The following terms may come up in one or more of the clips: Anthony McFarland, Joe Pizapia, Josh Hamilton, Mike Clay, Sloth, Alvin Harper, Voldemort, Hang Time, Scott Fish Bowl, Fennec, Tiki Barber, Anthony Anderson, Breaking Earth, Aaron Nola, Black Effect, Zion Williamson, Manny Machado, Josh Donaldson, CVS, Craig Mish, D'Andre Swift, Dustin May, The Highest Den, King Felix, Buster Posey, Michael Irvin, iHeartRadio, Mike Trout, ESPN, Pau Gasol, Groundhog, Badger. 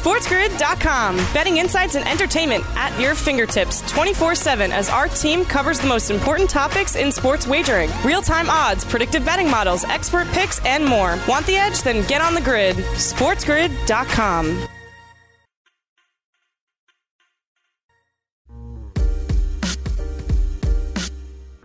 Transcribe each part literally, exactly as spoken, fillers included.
sportsgrid dot com. Betting insights and entertainment at your fingertips twenty-four seven as our team covers the most important topics in sports wagering. Real-time odds, predictive betting models, expert picks, and more. Want the edge? Then get on the grid. sportsgrid dot com.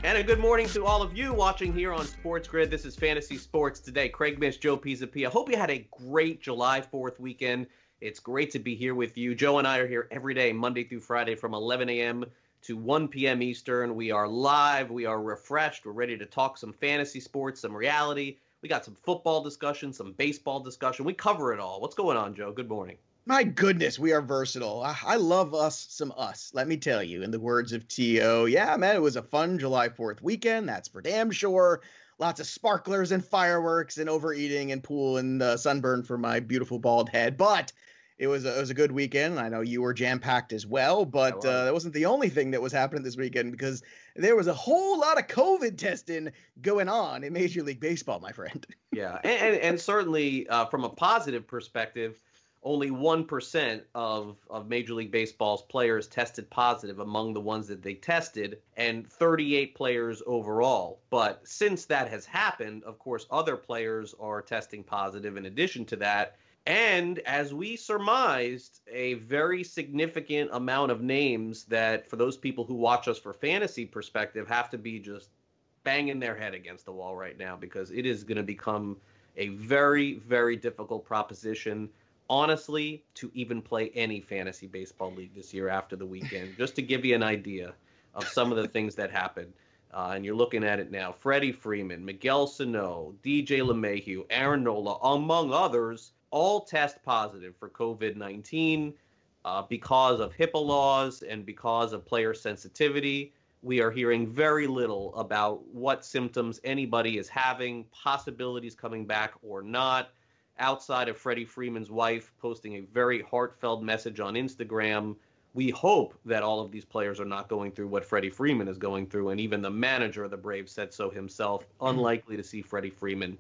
And a good morning to all of you watching here on Sports Grid. This is Fantasy Sports Today. Craig Mish, Joe Pizapia. Hope you had a great July fourth weekend. It's great to be here with you. Joe and I are here every day, Monday through Friday, from eleven a.m. to one p.m. Eastern. We are live. We are refreshed. We're ready to talk some fantasy sports, some reality. We got some football discussion, some baseball discussion. We cover it all. What's going on, Joe? Good morning. My goodness, we are versatile. I, I love us some us, let me tell you, in the words of T O. Yeah, man, it was a fun July fourth weekend. That's for damn sure. Lots of sparklers and fireworks and overeating and pool and uh, sunburn for my beautiful bald head. But it was a, it was a good weekend. I know you were jam-packed as well, but uh, that wasn't the only thing that was happening this weekend, because there was a whole lot of COVID testing going on in Major League Baseball, my friend. Yeah, and, and, and certainly uh, from a positive perspective, only one percent of, of Major League Baseball's players tested positive among the ones that they tested, and thirty-eight players overall. But since that has happened, of course, other players are testing positive in addition to that. And as we surmised, a very significant amount of names that, for those people who watch us for fantasy perspective, have to be just banging their head against the wall right now, because it is going to become a very, very difficult proposition, honestly, to even play any fantasy baseball league this year after the weekend. Just to give you an idea of some of the things that happened. Uh, and you're looking at it now. Freddie Freeman, Miguel Sano, D J LeMahieu, Aaron Nola, among others, all test positive for COVID nineteen uh, because of HIPAA laws and because of player sensitivity. We are hearing very little about what symptoms anybody is having, possibilities coming back or not, outside of Freddie Freeman's wife posting a very heartfelt message on Instagram. We hope that all of these players are not going through what Freddie Freeman is going through, and even the manager of the Braves said so himself. Unlikely to see Freddie Freeman,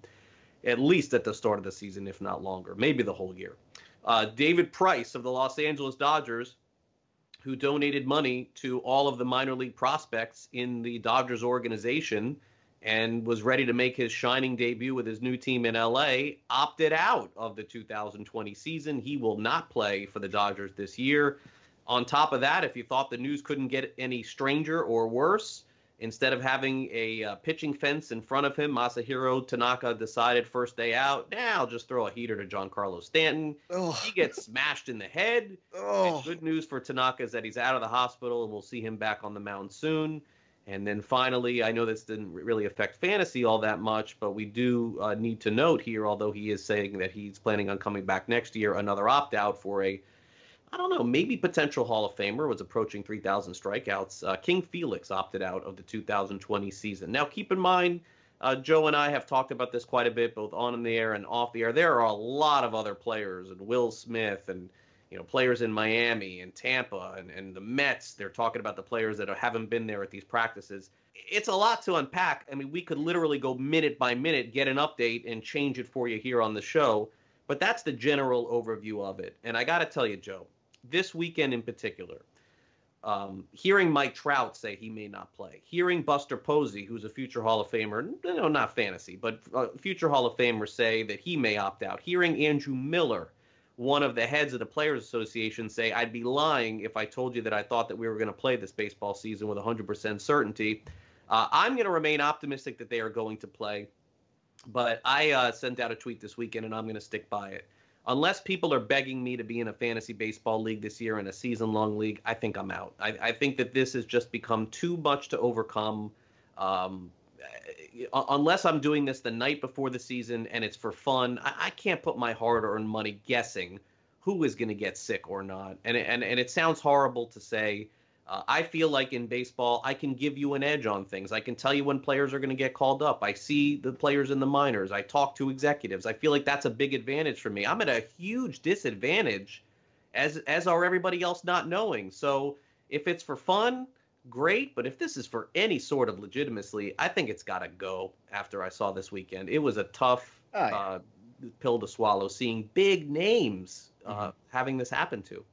at least at the start of the season, if not longer, maybe the whole year. Uh, David Price of the Los Angeles Dodgers, who donated money to all of the minor league prospects in the Dodgers organization and was ready to make his shining debut with his new team in L A, opted out of the two thousand twenty season. He will not play for the Dodgers this year. On top of that, if you thought the news couldn't get any stranger or worse, instead of having a uh, pitching fence in front of him, Masahiro Tanaka decided first day out, now nah, I'll just throw a heater to Giancarlo Stanton. Ugh. He gets smashed in the head. And good news for Tanaka is that he's out of the hospital, and we'll see him back on the mound soon. And then finally, I know this didn't really affect fantasy all that much, but we do uh, need to note here, although he is saying that he's planning on coming back next year, another opt-out for a, I don't know, maybe potential Hall of Famer, was approaching three thousand strikeouts. Uh, King Felix opted out of the two thousand twenty season. Now, keep in mind, uh, Joe and I have talked about this quite a bit, both on the air and off the air. There are a lot of other players, and Will Smith, and you know, players in Miami and Tampa and, and the Mets. They're talking about the players that haven't been there at these practices. It's a lot to unpack. I mean, we could literally go minute by minute, get an update, and change it for you here on the show. But that's the general overview of it. And I got to tell you, Joe, this weekend in particular, um, hearing Mike Trout say he may not play, hearing Buster Posey, who's a future Hall of Famer, no, not fantasy, but uh, future Hall of Famer, say that he may opt out, hearing Andrew Miller, one of the heads of the Players Association, say, I'd be lying if I told you that I thought that we were going to play this baseball season with one hundred percent certainty. Uh, I'm going to remain optimistic that they are going to play, but I uh, sent out a tweet this weekend, and I'm going to stick by it. unless people are begging me to be in a fantasy baseball league this year, in a season-long league, I think I'm out. I, I think that this has just become too much to overcome. Um, unless I'm doing this the night before the season and it's for fun, I, I can't put my hard-earned money guessing who is going to get sick or not. And, and, and it sounds horrible to say. Uh, I feel like in baseball, I can give you an edge on things. I can tell you when players are going to get called up. I see the players in the minors. I talk to executives. I feel like that's a big advantage for me. I'm at a huge disadvantage, as as are everybody else not knowing. So if it's for fun, great. But if this is for any sort of legitimacy, I think it's got to go after I saw this weekend. It was a tough oh, yeah. uh, pill to swallow, seeing big names uh, mm-hmm. having this happen to.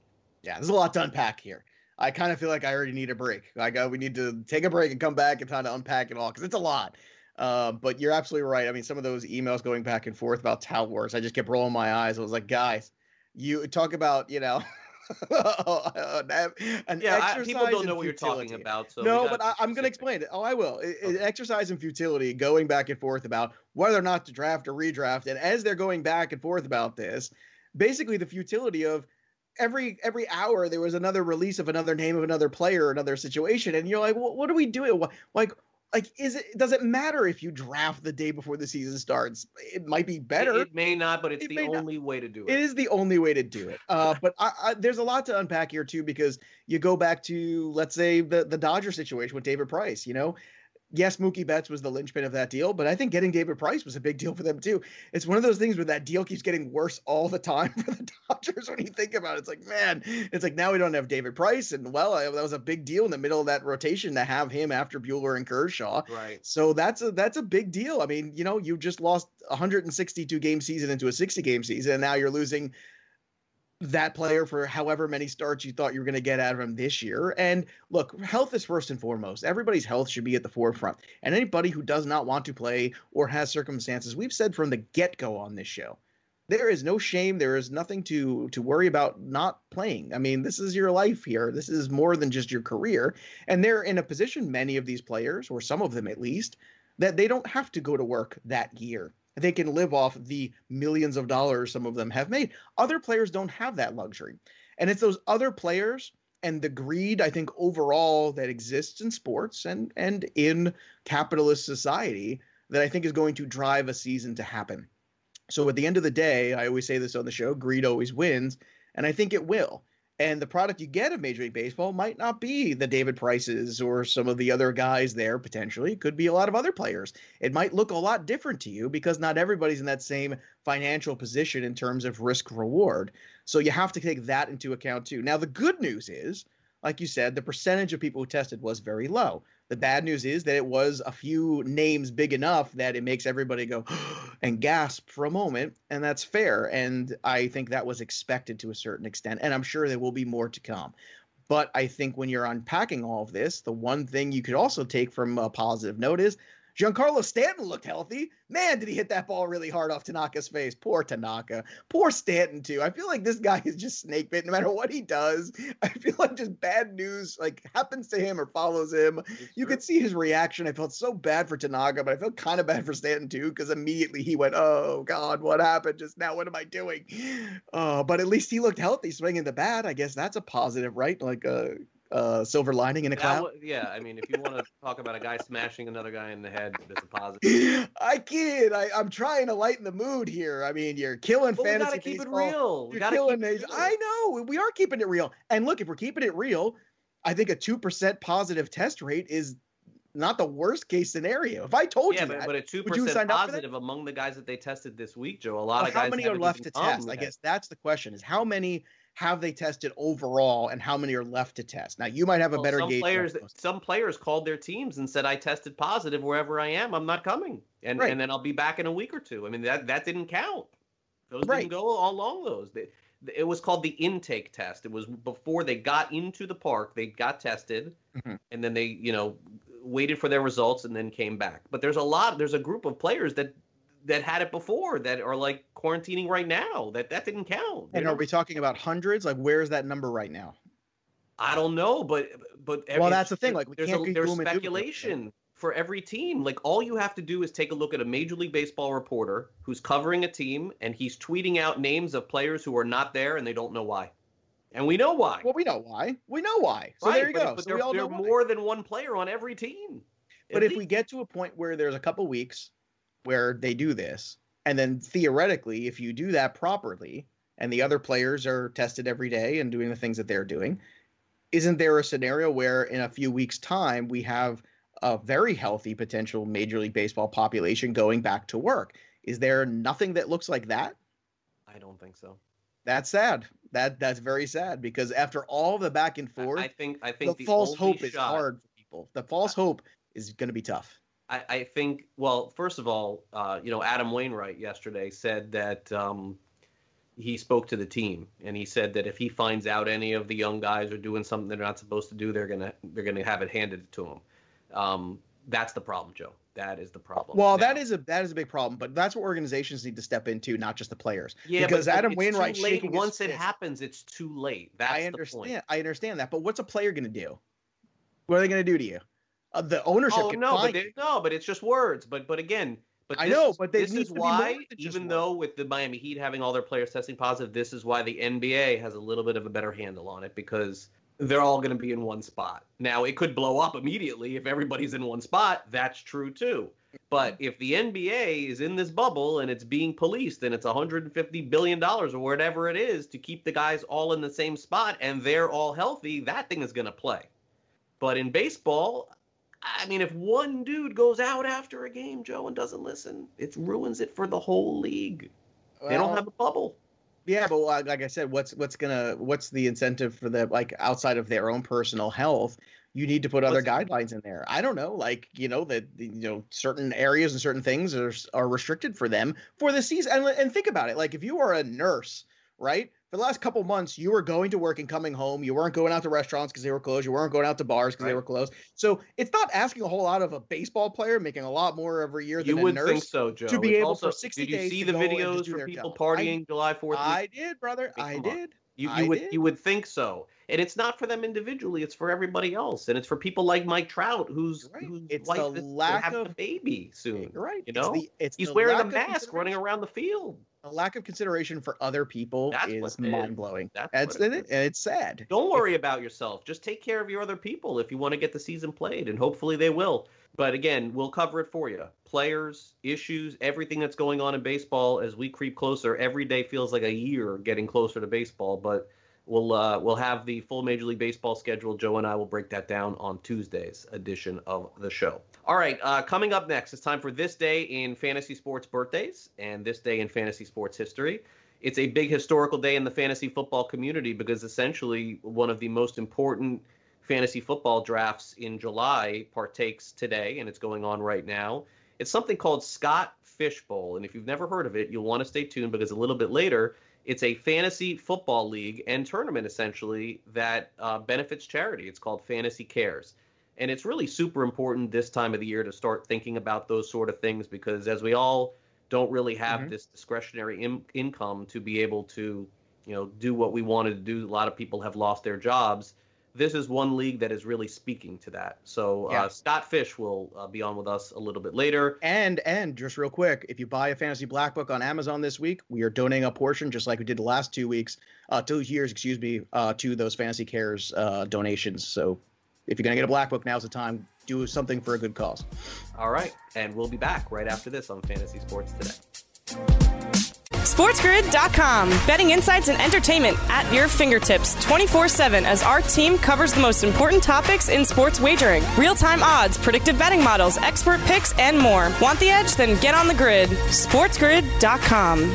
Yeah, there's a lot to unpack here. I kind of feel like I already need a break. Like uh, we need to take a break and come back and try to unpack it all because it's a lot. Uh, but you're absolutely right. I mean, some of those emails going back and forth about tout wars, I just kept rolling my eyes. I was like, guys, you talk about, you know, an yeah, exercise I, people don't know what you're talking about. So no, but I, I'm going to explain it. Oh, I will. It, okay. Exercise in futility, going back and forth about whether or not to draft or redraft. And as they're going back and forth about this, basically the futility of Every every hour there was another release of another name of another player, another situation, and you're like, well, what are we doing? What, like, like is it? Does it matter if you draft the day before the season starts? It might be better. It, it may not, but it's it the only not. way to do it. It is the only way to do it. Uh, but I, I, there's a lot to unpack here too, because you go back to, let's say, the the Dodger situation with David Price. You know, yes, Mookie Betts was the linchpin of that deal, but I think getting David Price was a big deal for them too. It's one of those things where that deal keeps getting worse all the time for the Dodgers when you think about it. It's like, man, it's like now we don't have David Price. And, well, I, that was a big deal in the middle of that rotation to have him after Buehler and Kershaw. Right. So that's a, that's a big deal. I mean, you know, you just lost a one hundred sixty-two game season into a sixty-game season, and now you're losing that player for however many starts you thought you were going to get out of him this year. And look, health is first and foremost. Everybody's health should be at the forefront. And anybody who does not want to play or has circumstances, we've said from the get-go on this show, there is no shame. There is nothing to to worry about not playing. I mean, this is your life here. This is more than just your career. And they're in a position, many of these players, or some of them at least, that they don't have to go to work that year. They can live off the millions of dollars some of them have made. Other players don't have that luxury. And it's those other players and the greed, I think, overall that exists in sports and, and in capitalist society that I think is going to drive a season to happen. So at the end of the day, I always say this on the show, greed always wins, and I think it will. And the product you get of Major League Baseball might not be the David Prices or some of the other guys there, potentially. It could be a lot of other players. It might look a lot different to you because not everybody's in that same financial position in terms of risk reward. So you have to take that into account, too. Now, the good news is, like you said, the percentage of people who tested was very low. The bad news is that it was a few names big enough that it makes everybody go and gasp for a moment, and that's fair. And I think that was expected to a certain extent, and I'm sure there will be more to come. But I think when you're unpacking all of this, the one thing you could also take from a positive note is Giancarlo Stanton looked healthy. Man, did he hit that ball really hard off Tanaka's face. Poor Tanaka. Poor Stanton, too. I feel like this guy is just snake bit no matter what he does. I feel like just bad news like happens to him or follows him. It's you true. Could see his reaction. I felt so bad for Tanaka, but I felt kind of bad for Stanton, too, because immediately he went, oh, God, what happened just now? What am I doing? Uh, but at least he looked healthy swinging the bat. I guess that's a positive, right? Like a... Uh, Uh, silver lining in a cloud. Now, yeah, I mean, if you want to talk about a guy smashing another guy in the head, that's a positive. I kid. I, I'm trying to lighten the mood here. I mean, you're killing but fantasy baseball. We gotta keep baseball. It real. We you're killing keep it real. I know. We are keeping it real. And look, if we're keeping it real, I think a two percent positive test rate is not the worst case scenario. If I told yeah, you but, that, but a two percent would you sign up for that? Positive among the guys that they tested this week, Joe. A lot well, of guys. How many are left to test? I guess that's the question: is how many have they tested overall, and how many are left to test? Now, you might have a well, better some gauge. Players, some players called their teams and said, I tested positive wherever I am. I'm not coming. And right. and then I'll be back in a week or two. I mean, that, that didn't count. Those right. didn't go all along those. They, it was called the intake test. It was before they got into the park. They got tested, mm-hmm. and then they, you know, waited for their results and then came back. But there's a lot. There's a group of players that – that had it before that are like quarantining right now that that didn't count. And know? Are we talking about hundreds? Like, where's that number right now? I don't know, but, but, well, every, that's the thing. Like we there's, can't a, there's speculation. for every team. Like, all you have to do is take a look at a Major League Baseball reporter who's covering a team, and he's tweeting out names of players who are not there, and they don't know why. And we know why. Well, we know why. We know why. So right, there you but, go. But so there, we all there know more why. than one player on every team. But if we get to a point where there's a couple weeks where they do this, and then theoretically, if you do that properly, and the other players are tested every day and doing the things that they're doing, isn't there a scenario where in a few weeks' time we have a very healthy potential Major League Baseball population going back to work? Is there nothing that looks like that? I don't think so. That's sad. That that's very sad, because after all the back and forth, I think I think the, the false hope shot, is hard for people. The false I, hope is going to be tough. I, I think. Well, first of all, uh, you know, Adam Wainwright yesterday said that um, he spoke to the team, and he said that if he finds out any of the young guys are doing something they're not supposed to do, they're gonna they're gonna have it handed to them. Um, that's the problem, Joe. That is the problem. Well, now. that is a that is a big problem, but that's what organizations need to step into, not just the players. Yeah, because but Adam Wainwright shaking once it fist. happens, it's too late. That's I understand. The point. I understand that, but what's a player going to do? What are they going to do to you? Uh, the ownership. Oh, can no, find but they, no, but it's just words. But but again, but this, I know. But this is why, even though with the Miami Heat having all their players testing positive, this is why the N B A has a little bit of a better handle on it, because they're all going to be in one spot. Now, it could blow up immediately if everybody's in one spot. That's true, too. But if the N B A is in this bubble and it's being policed, and it's one hundred fifty billion dollars or whatever it is to keep the guys all in the same spot and they're all healthy, that thing is going to play. But in baseball, I mean, if one dude goes out after a game, Joe, and doesn't listen, it ruins it for the whole league. Well, they don't have a bubble. Yeah, but like I said, what's what's gonna what's the incentive for them? Like, outside of their own personal health, you need to put other what's guidelines it? in there. I don't know, like you know that you know certain areas and certain things are are restricted for them for the season. And, and think about it, like if you are a nurse, right? For the last couple of months, you were going to work and coming home. You weren't going out to restaurants because they were closed. You weren't going out to bars because right. they were closed. So it's not asking a whole lot of a baseball player, making a lot more every year than you would a nurse think so, Joe. To be it's able also, for sixty days. Did you see the videos for people job. partying I, July fourth? I did, brother. I, mean, I did. You, you I would did. you would think so. And it's not for them individually. It's for everybody else. And it's for people like Mike Trout, who's right. who's it's wife the lack have of a baby soon. You're right. You know, it's the, it's he's the wearing a mask, running around the field. A lack of consideration for other people That's is mind-blowing. That's, That's what it is. And it's sad. Don't worry about yourself. Just take care of your other people if you want to get the season played, and hopefully they will. But again, we'll cover it for you. Players, issues, everything that's going on in baseball as we creep closer. Every day feels like a year getting closer to baseball, but we'll uh, we'll have the full Major League Baseball schedule. Joe and I will break that down on Tuesday's edition of the show. All right, uh, coming up next, it's time for This Day in Fantasy Sports Birthdays and This Day in Fantasy Sports History. It's a big historical day in the fantasy football community because essentially one of the most important fantasy football drafts in July partakes today, and it's going on right now. It's something called Scott Fish Bowl, and if you've never heard of it, you'll want to stay tuned because a little bit later, it's a fantasy football league and tournament, essentially, that uh, benefits charity. It's called Fantasy Cares. And it's really super important this time of the year to start thinking about those sort of things because as we all don't really have mm-hmm. this discretionary in- income to be able to, you know, do what we wanted to do. A lot of people have lost their jobs. This is one league that is really speaking to that. So yeah. uh, Scott Fish will uh, be on with us a little bit later. And and just real quick, if you buy a Fantasy Black Book on Amazon this week, we are donating a portion, just like we did the last two weeks, uh, two years, excuse me, uh, to those Fantasy Cares uh, donations. So if you're going to get a Black Book, now's the time. Do something for a good cause. All right. And we'll be back right after this on Fantasy Sports Today. sportsgrid dot com. Betting insights and entertainment at your fingertips twenty-four seven as our team covers the most important topics in sports wagering. Real-time odds, predictive betting models, expert picks, and more. Want the edge? Then get on the grid. sportsgrid dot com.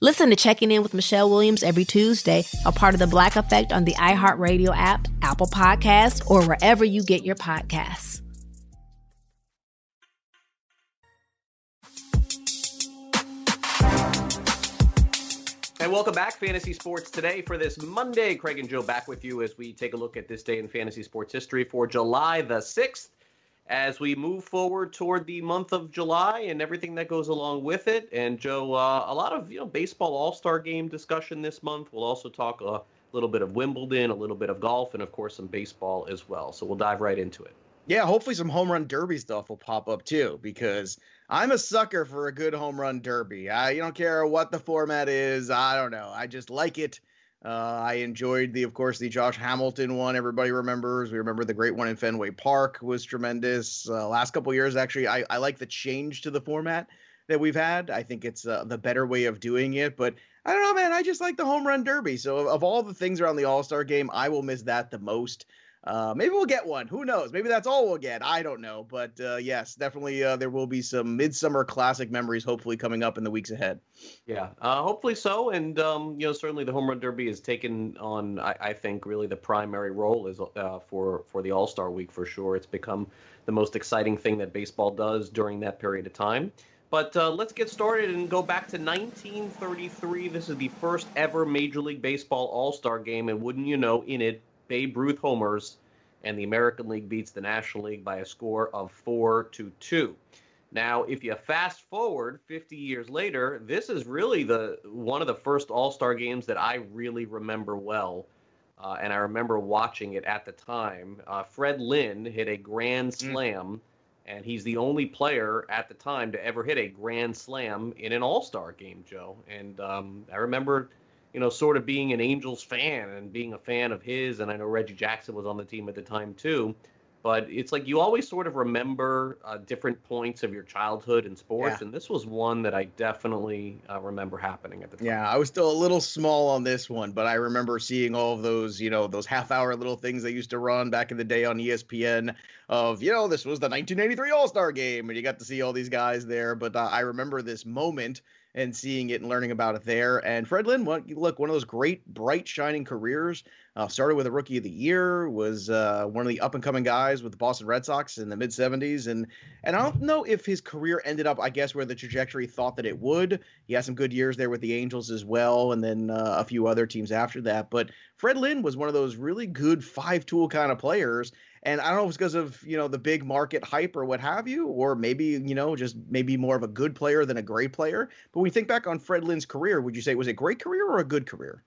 Listen to Checking In with Michelle Williams every Tuesday, a part of the Black Effect on the iHeartRadio app, Apple Podcasts, or wherever you get your podcasts. And welcome back, Fantasy Sports Today, for this Monday. Craig and Joe back with you as we take a look at this day in fantasy sports history for July the sixth. As we move forward toward the month of July and everything that goes along with it. And Joe, uh, a lot of you know baseball all-star game discussion this month. We'll also talk a little bit of Wimbledon, a little bit of golf, and of course some baseball as well. So we'll dive right into it. Yeah, hopefully some home run derby stuff will pop up too, because I'm a sucker for a good home run derby. I don't care what the format is. I don't know. I just like it. Uh, I enjoyed the, of course, the Josh Hamilton one. Everybody remembers. We remember the great one in Fenway Park was tremendous. Uh, last couple of years, actually, I, I like the change to the format that we've had. I think it's uh, the better way of doing it. But I don't know, man. I just like the home run derby. So of, of all the things around the All-Star game, I will miss that the most. Uh, maybe we'll get one. Who knows? Maybe that's all we'll get. I don't know. But uh, yes, definitely uh, there will be some midsummer classic memories hopefully coming up in the weeks ahead. Yeah, uh, hopefully so. And, um, you know, certainly the Home Run Derby has taken on, I, I think, really the primary role is uh, for, for the All-Star Week for sure. It's become the most exciting thing that baseball does during that period of time. But uh, let's get started and go back to nineteen thirty-three. This is the first ever Major League Baseball All-Star game. And wouldn't you know, in it, Babe Ruth homers, and the American League beats the National League by a score of four to two. Now, if you fast forward fifty years later, this is really the one of the first All-Star games that I really remember well, uh, and I remember watching it at the time. Uh, Fred Lynn hit a grand slam, mm. and he's the only player at the time to ever hit a grand slam in an All-Star game, Joe. And um, I remember... you know, sort of being an Angels fan and being a fan of his. And I know Reggie Jackson was on the team at the time, too. But it's like you always sort of remember uh, different points of your childhood in sports. Yeah. And this was one that I definitely uh, remember happening at the time. Yeah, I was still a little small on this one, but I remember seeing all of those, you know, those half hour little things they used to run back in the day on E S P N of, you know, this was the nineteen eighty-three All-Star game. And you got to see all these guys there. But uh, I remember this moment and seeing it and learning about it there. And Fred Lynn, look, one of those great, bright, shining careers. Uh, started with a Rookie of the Year, was uh, one of the up-and-coming guys with the Boston Red Sox in the mid-seventies. And and I don't know if his career ended up, I guess, where the trajectory thought that it would. He had some good years there with the Angels as well, and then uh, a few other teams after that. But Fred Lynn was one of those really good five-tool kind of players. And I don't know if it's because of, you know, the big market hype or what have you, or maybe, you know, just maybe more of a good player than a great player. But when you think back on Fred Lynn's career, would you say it was a great career or a good career?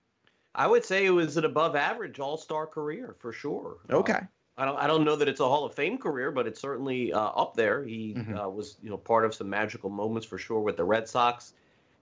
I would say it was an above average all-star career for sure. Okay. Uh, I don't I don't know that it's a Hall of Fame career, but it's certainly uh, up there. He mm-hmm. uh, was, you know, part of some magical moments for sure with the Red Sox.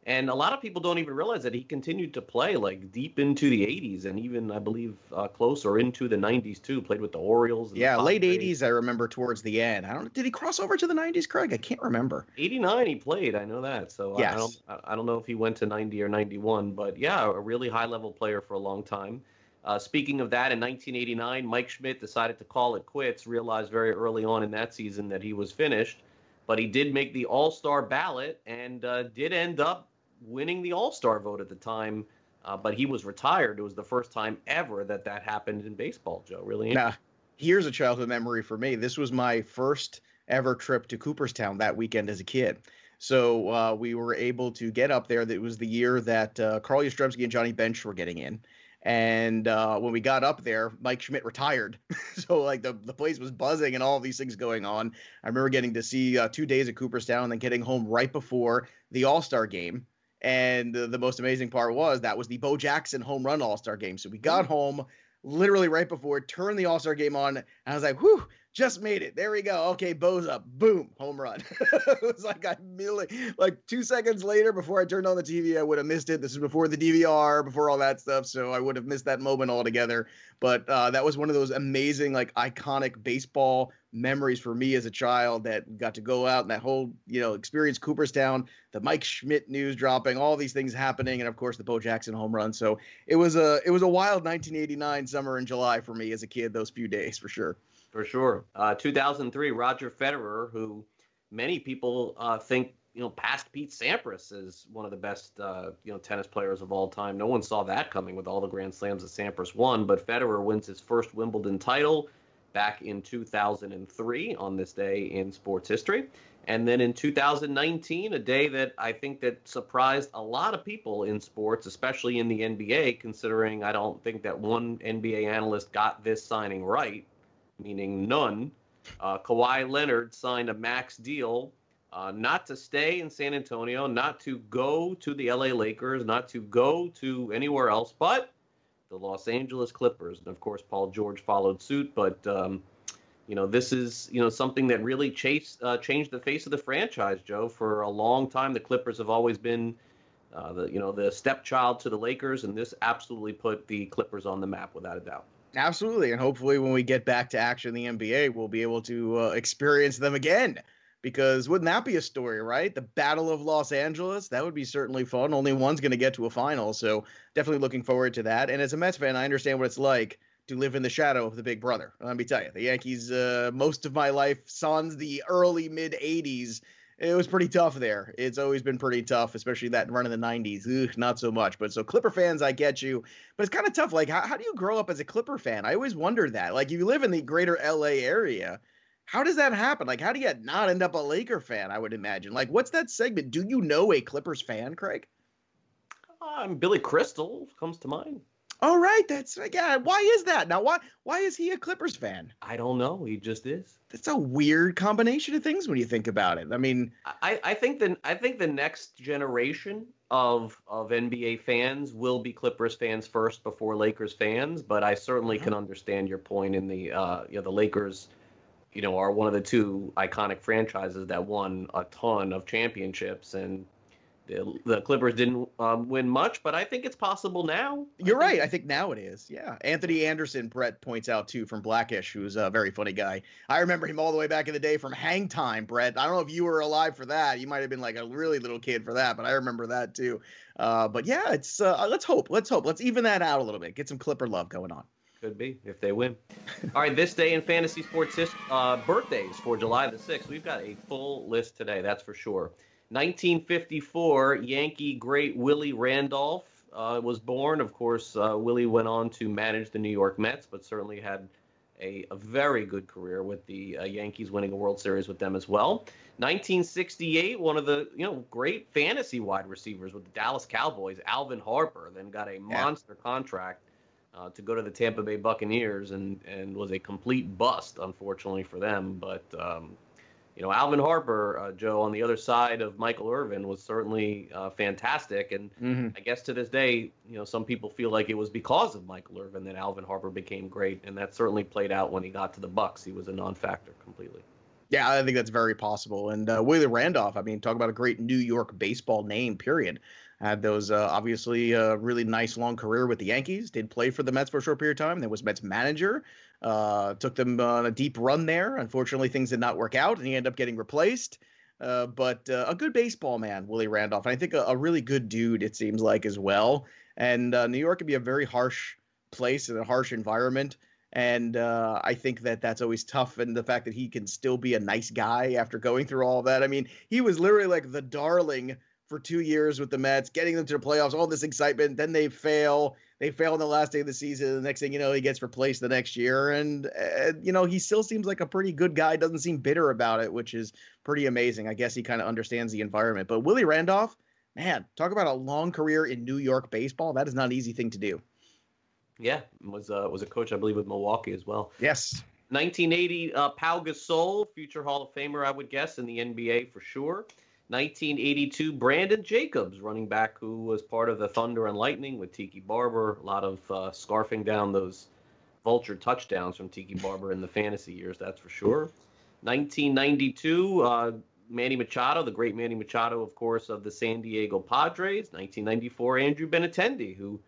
And a lot of people don't even realize that he continued to play like deep into the eighties and even, I believe, uh, closer into the nineties, too. Played with the Orioles. And yeah, the late eighties, I remember towards the end. I don't. Did he cross over to the nineties, Craig? I can't remember. eighty-nine he played. I know that. So yes. I, don't, I don't know if he went to ninety or ninety-one. But, yeah, a really high-level player for a long time. Uh, speaking of that, in nineteen eighty-nine, Mike Schmidt decided to call it quits, realized very early on in that season that he was finished. But he did make the All-Star ballot and uh, did end up winning the All-Star vote at the time, uh, but he was retired. It was the first time ever that that happened in baseball, Joe. Really? Now, here's a childhood memory for me. This was my first ever trip to Cooperstown that weekend as a kid. So uh, we were able to get up there. That was the year that uh, Carl Yastrzemski and Johnny Bench were getting in. And uh, when we got up there, Mike Schmidt retired. So, like, the, the place was buzzing and all these things going on. I remember getting to see uh, two days at Cooperstown and then getting home right before the All-Star game. And uh, the most amazing part was that was the Bo Jackson home run All-Star game. So we got home literally right before, turned the All-Star game on, and I was like, whew, just made it. There we go. Okay, Bo's up. Boom, home run. It was like I immediately, like two seconds later, before I turned on the T V, I would have missed it. This is before the D V R, before all that stuff, so I would have missed that moment altogether. But uh, that was one of those amazing, like, iconic baseball memories for me as a child that got to go out and that whole, you know, experience Cooperstown, the Mike Schmidt news dropping, all these things happening, and of course the Bo Jackson home run. So it was a it was a wild nineteen eighty-nine summer in July for me as a kid. Those few days for sure. For sure. Uh, two thousand three, Roger Federer, who many people uh, think, you know, past Pete Sampras is one of the best, uh, you know, tennis players of all time. No one saw that coming with all the Grand Slams that Sampras won, but Federer wins his first Wimbledon title back in two thousand three on this day in sports history. And then in two thousand nineteen, a day that I think that surprised a lot of people in sports, especially in the N B A, considering I don't think that one N B A analyst got this signing right, meaning none. Uh, Kawhi Leonard signed a max deal. Uh, not to stay in San Antonio, not to go to the L A Lakers, not to go to anywhere else but the Los Angeles Clippers. And, of course, Paul George followed suit. But, um, you know, this is, you know, something that really chased, uh, changed the face of the franchise, Joe. For a long time, the Clippers have always been, uh, the you know, the stepchild to the Lakers. And this absolutely put the Clippers on the map, without a doubt. Absolutely. And hopefully when we get back to action in the N B A, we'll be able to uh, experience them again. Because wouldn't that be a story, right? The Battle of Los Angeles, that would be certainly fun. Only one's going to get to a final, so definitely looking forward to that. And as a Mets fan, I understand what it's like to live in the shadow of the big brother. Let me tell you, the Yankees, uh, most of my life, sans the early, mid-eighties, it was pretty tough there. It's always been pretty tough, especially that run in the nineties. Ugh, not so much. But so Clipper fans, I get you. But it's kind of tough. Like, how, how do you grow up as a Clipper fan? I always wonder that. Like, if you live in the greater L A area, how does that happen? Like, how do you not end up a Laker fan, I would imagine? Like, what's that segment? Do you know a Clippers fan, Craig? Um, Billy Crystal comes to mind. All right. That's, yeah. Why is that? Now, why why is he a Clippers fan? I don't know. He just is. That's a weird combination of things when you think about it. I mean, I, I think the, I think the next generation of of N B A fans will be Clippers fans first before Lakers fans. But I certainly can understand your point in the, uh, you know, the Lakers, you know, are one of the two iconic franchises that won a ton of championships, and the, the Clippers didn't um, win much, but I think it's possible now. You're I right. I think now it is. Yeah. Anthony Anderson, Brett points out, too, from Blackish, who's a very funny guy. I remember him all the way back in the day from Hang Time, Brett. I don't know if you were alive for that. You might have been like a really little kid for that, but I remember that, too. Uh, but, yeah, it's uh, let's hope. Let's hope. Let's even that out a little bit. Get some Clipper love going on. Could be, if they win. All right, this day in fantasy sports uh, birthdays for July the sixth. We've got a full list today, that's for sure. nineteen fifty-four, Yankee great Willie Randolph uh, was born. Of course, uh, Willie went on to manage the New York Mets, but certainly had a, a very good career with the uh, Yankees, winning a World Series with them as well. nineteen sixty-eight, one of the you know great fantasy wide receivers with the Dallas Cowboys, Alvin Harper, then got a monster yeah. contract. Uh, to go to the Tampa Bay Buccaneers and, and was a complete bust, unfortunately, for them. But, um, you know, Alvin Harper, uh, Joe, on the other side of Michael Irvin was certainly uh, fantastic. And mm-hmm. I guess to this day, you know, some people feel like it was because of Michael Irvin that Alvin Harper became great. And that certainly played out when he got to the Bucs. He was a non-factor completely. Yeah, I think that's very possible. And uh, Willie Randolph, I mean, talk about a great New York baseball name, period. Had those, uh, obviously, uh, really nice long career with the Yankees. Did play for the Mets for a short period of time. Then was Mets manager. Uh, took them on a deep run there. Unfortunately, things did not work out, and he ended up getting replaced. Uh, but uh, a good baseball man, Willie Randolph. And I think a, a really good dude, it seems like, as well. And uh, New York can be a very harsh place and a harsh environment. And uh, I think that that's always tough. And the fact that he can still be a nice guy after going through all that. I mean, he was literally like the darling for two years with the Mets, getting them to the playoffs, all this excitement. Then they fail. They fail on the last day of the season. The next thing you know, he gets replaced the next year. And, uh, you know, he still seems like a pretty good guy. Doesn't seem bitter about it, which is pretty amazing. I guess he kind of understands the environment. But Willie Randolph, man, talk about a long career in New York baseball. That is not an easy thing to do. Yeah, was uh, was a coach, I believe, with Milwaukee as well. Yes. nineteen eighty, uh, Pau Gasol, future Hall of Famer, I would guess, in the N B A for sure. nineteen eighty-two, Brandon Jacobs, running back who was part of the Thunder and Lightning with Tiki Barber. A lot of uh, scarfing down those vulture touchdowns from Tiki Barber in the fantasy years, that's for sure. nineteen ninety-two, uh, Manny Machado, the great Manny Machado, of course, of the San Diego Padres. nineteen ninety-four, Andrew Benintendi, who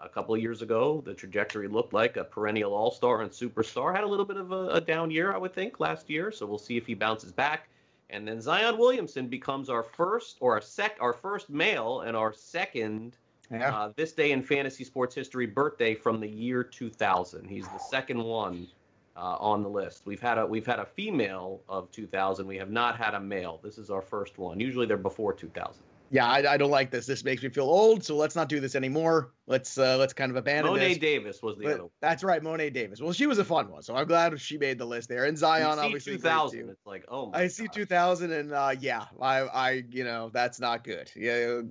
a couple of years ago, the trajectory looked like a perennial all-star and superstar. Had a little bit of a, a down year, I would think, last year, so we'll see if he bounces back. And then Zion Williamson becomes our first or our sec, our first male and our second yeah. uh, this day in fantasy sports history birthday from the year two thousand. He's the second one uh, on the list. We've had a we've had a female of two thousand. We have not had a male. This is our first one. Usually they're before two thousand. Yeah, I, I don't like this. This makes me feel old, so let's not do this anymore. Let's uh, let's kind of abandon Monet this. Monet Davis was the but, other one. That's right, Monet Davis. Well, she was a fun one, so I'm glad she made the list there. And Zion, obviously, two thousand. It's like, oh my I gosh. See two thousand, and uh, yeah, I, I, you know, that's not good. Yeah,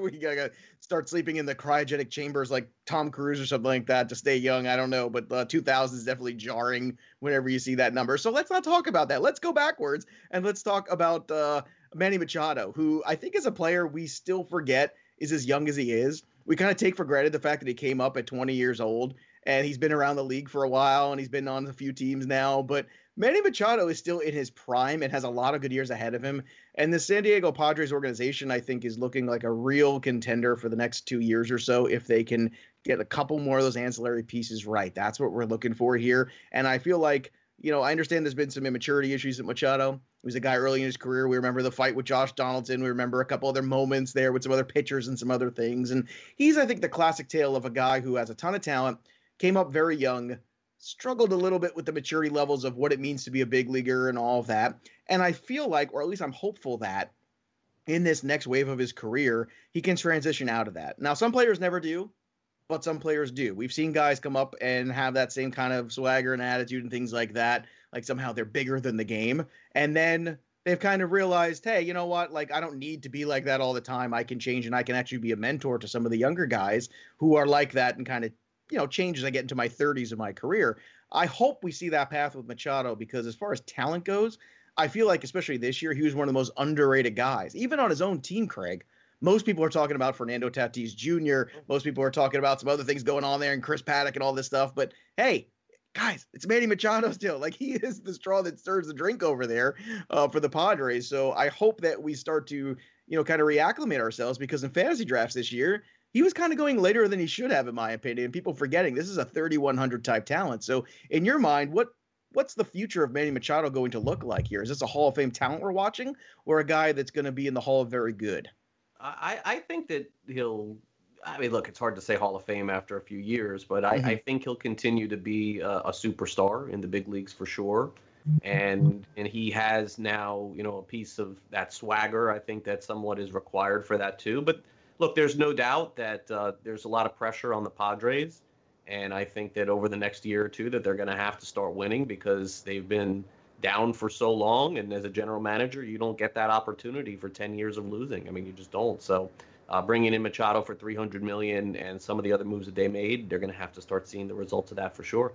we gotta start sleeping in the cryogenic chambers like Tom Cruise or something like that to stay young. I don't know, but uh, two thousand is definitely jarring whenever you see that number. So let's not talk about that. Let's go backwards and let's talk about. Uh, Manny Machado, who I think as a player we still forget is as young as he is. We kind of take for granted the fact that he came up at twenty years old, and he's been around the league for a while, and he's been on a few teams now. But Manny Machado is still in his prime and has a lot of good years ahead of him. And the San Diego Padres organization, I think, is looking like a real contender for the next two years or so if they can get a couple more of those ancillary pieces right. That's what we're looking for here. And I feel like, you know, I understand there's been some immaturity issues at Machado. He was a guy early in his career. We remember the fight with Josh Donaldson. We remember a couple other moments there with some other pitchers and some other things. And he's, I think, the classic tale of a guy who has a ton of talent, came up very young, struggled a little bit with the maturity levels of what it means to be a big leaguer and all of that. And I feel like, or at least I'm hopeful that, in this next wave of his career, he can transition out of that. Now, some players never do. But some players do. We've seen guys come up and have that same kind of swagger and attitude and things like that. Like somehow they're bigger than the game. And then they've kind of realized, hey, you know what? Like, I don't need to be like that all the time. I can change and I can actually be a mentor to some of the younger guys who are like that and kind of, you know, change as I get into my thirties of my career. I hope we see that path with Machado because as far as talent goes, I feel like especially this year, he was one of the most underrated guys, even on his own team, Craig. Most people are talking about Fernando Tatis Junior Most people are talking about some other things going on there and Chris Paddock and all this stuff. But, hey, guys, it's Manny Machado still. Like, he is the straw that stirs the drink over there uh, for the Padres. So I hope that we start to, you know, kind of reacclimate ourselves because in fantasy drafts this year, he was kind of going later than he should have, in my opinion. People forgetting this is a thirty-one hundred type talent. So in your mind, what what's the future of Manny Machado going to look like here? Is this a Hall of Fame talent we're watching or a guy that's going to be in the Hall of Very Good? I, I think that he'll – I mean, look, it's hard to say Hall of Fame after a few years, but I, mm-hmm. I think he'll continue to be a, a superstar in the big leagues for sure. And and he has now, you know, a piece of that swagger. I think that somewhat is required for that too. But, look, there's no doubt that uh, there's a lot of pressure on the Padres, and I think that over the next year or two that they're going to have to start winning because they've been – down for so long, and as a general manager, you don't get that opportunity for ten years of losing. I mean, you just don't. So uh, bringing in Machado for three hundred million dollars and some of the other moves that they made, they're going to have to start seeing the results of that for sure.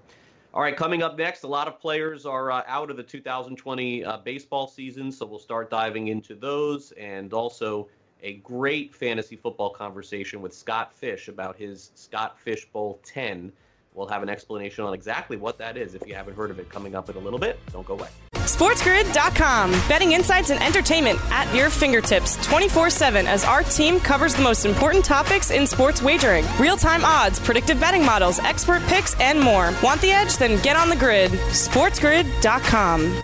All right, coming up next, a lot of players are uh, out of the two thousand twenty uh, baseball season, so we'll start diving into those, and also a great fantasy football conversation with Scott Fish about his Scott Fish Bowl ten. We'll have an explanation on exactly what that is if you haven't heard of it coming up in a little bit. Don't go away. sportsgrid dot com. Betting insights and entertainment at your fingertips twenty-four seven as our team covers the most important topics in sports wagering. Real-time odds, predictive betting models, expert picks, and more. Want the edge? Then get on the grid. sportsgrid dot com.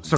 So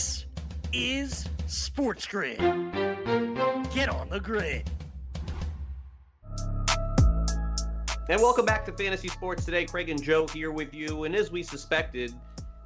This is Sports Grid. Get on the grid. And welcome back to Fantasy Sports Today. Craig and Joe here with you. And as we suspected,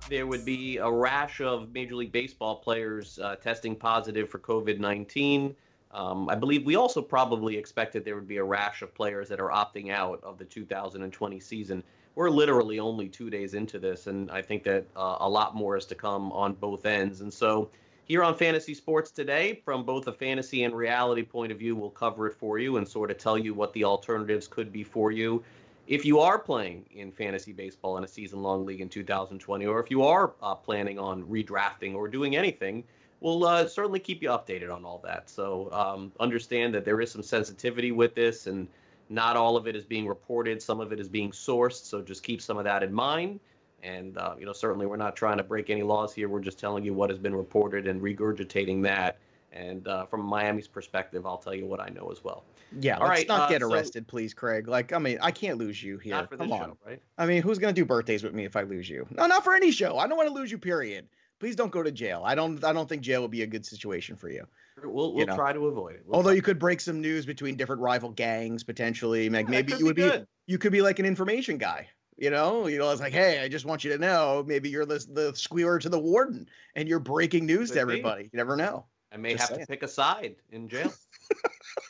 there would be a rash of Major League Baseball players uh, testing positive for covid nineteen. Um, I believe we also probably expected there would be a rash of players that are opting out of the two thousand twenty season. We're literally only two days into this, and I think that uh, a lot more is to come on both ends. And so here on Fantasy Sports Today, from both a fantasy and reality point of view, we'll cover it for you and sort of tell you what the alternatives could be for you if you are playing in fantasy baseball in a season-long league in two thousand twenty, or if you are uh, planning on redrafting or doing anything. We'll uh, certainly keep you updated on all that. So um, understand that there is some sensitivity with this, and not all of it is being reported. Some of it is being sourced, so just keep some of that in mind. And, uh, you know, certainly we're not trying to break any laws here. We're just telling you what has been reported and regurgitating that. And uh, from Miami's perspective, I'll tell you what I know as well. Yeah, all let's right, not get uh, arrested, so, please, Craig. Like, I mean, I can't lose you here. Not for Come this on. Show, right? I mean, who's going to do birthdays with me if I lose you? No, not for any show. I don't want to lose you, period. Please don't go to jail. I don't I don't think jail would be a good situation for you. We'll, we'll you know? try to avoid it. We'll Although you could break some news between different rival gangs, potentially. Like yeah, maybe you would be, be you could be like an information guy. You know, you know, it's like, hey, I just want you to know, maybe you're the, the squealer to the warden and you're breaking news could to everybody. Be. You never know. I may just have saying. to pick a side in jail.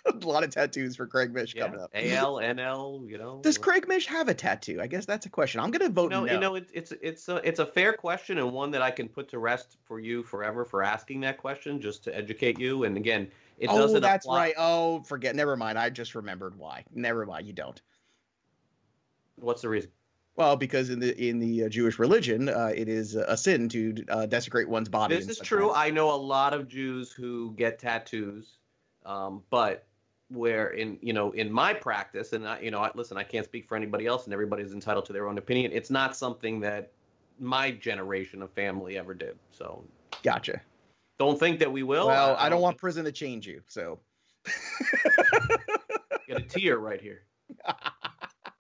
A lot of tattoos for Craig Mish yeah. coming up. A L, N L, you know. Does Craig Mish have a tattoo? I guess that's a question. I'm going to vote you know, no. You know, it, it's it's a, it's a fair question, and one that I can put to rest for you forever for asking that question, just to educate you. And again, it oh, doesn't that's apply. right. Oh, forget. Never mind. I just remembered why. Never mind. You don't. What's the reason? Well, because in the in the Jewish religion, uh, it is a sin to uh, desecrate one's body. This is true. Way. I know a lot of Jews who get tattoos. Um, but where in, you know, in my practice, and I, you know, I, listen, I can't speak for anybody else, and everybody's entitled to their own opinion. It's not something that my generation of family ever did. So gotcha. Don't think that we will. Well, I don't, I don't want prison to change you. So got a tear right here.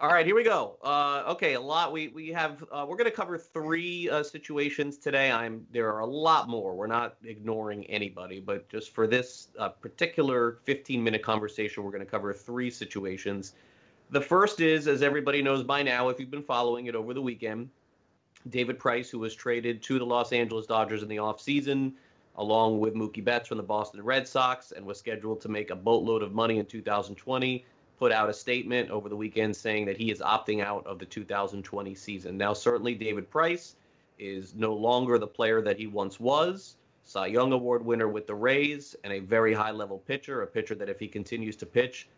All right, here we go. Uh, okay, a lot. We we have. Uh, we're going to cover three uh, situations today. I'm. There are a lot more. We're not ignoring anybody, but just for this uh, particular fifteen minute conversation, we're going to cover three situations. The first is, as everybody knows by now, if you've been following it over the weekend, David Price, who was traded to the Los Angeles Dodgers in the offseason, along with Mookie Betts from the Boston Red Sox, and was scheduled to make a boatload of money in two thousand twenty. Put out a statement over the weekend saying that he is opting out of the two thousand twenty season. Now, certainly David Price is no longer the player that he once was. Cy Young Award winner with the Rays and a very high-level pitcher, a pitcher that if he continues to pitch,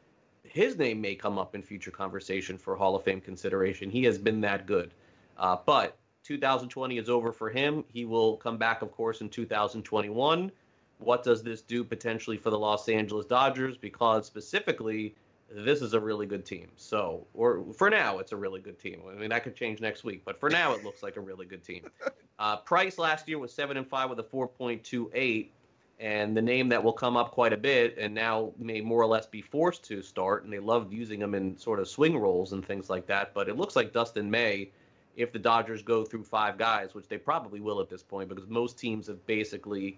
his name may come up in future conversation for Hall of Fame consideration. He has been that good. Uh, but two thousand twenty is over for him. He will come back, of course, in two thousand twenty-one. What does this do potentially for the Los Angeles Dodgers? Because specifically, this is a really good team. So, or for now, it's a really good team. I mean, that could change next week, but for now, it looks like a really good team. Uh, Price last year was seven and five with a four point two eight, and the name that will come up quite a bit and now may more or less be forced to start. And they love using them in sort of swing roles and things like that. But it looks like Dustin May, if the Dodgers go through five guys, which they probably will at this point, because most teams have basically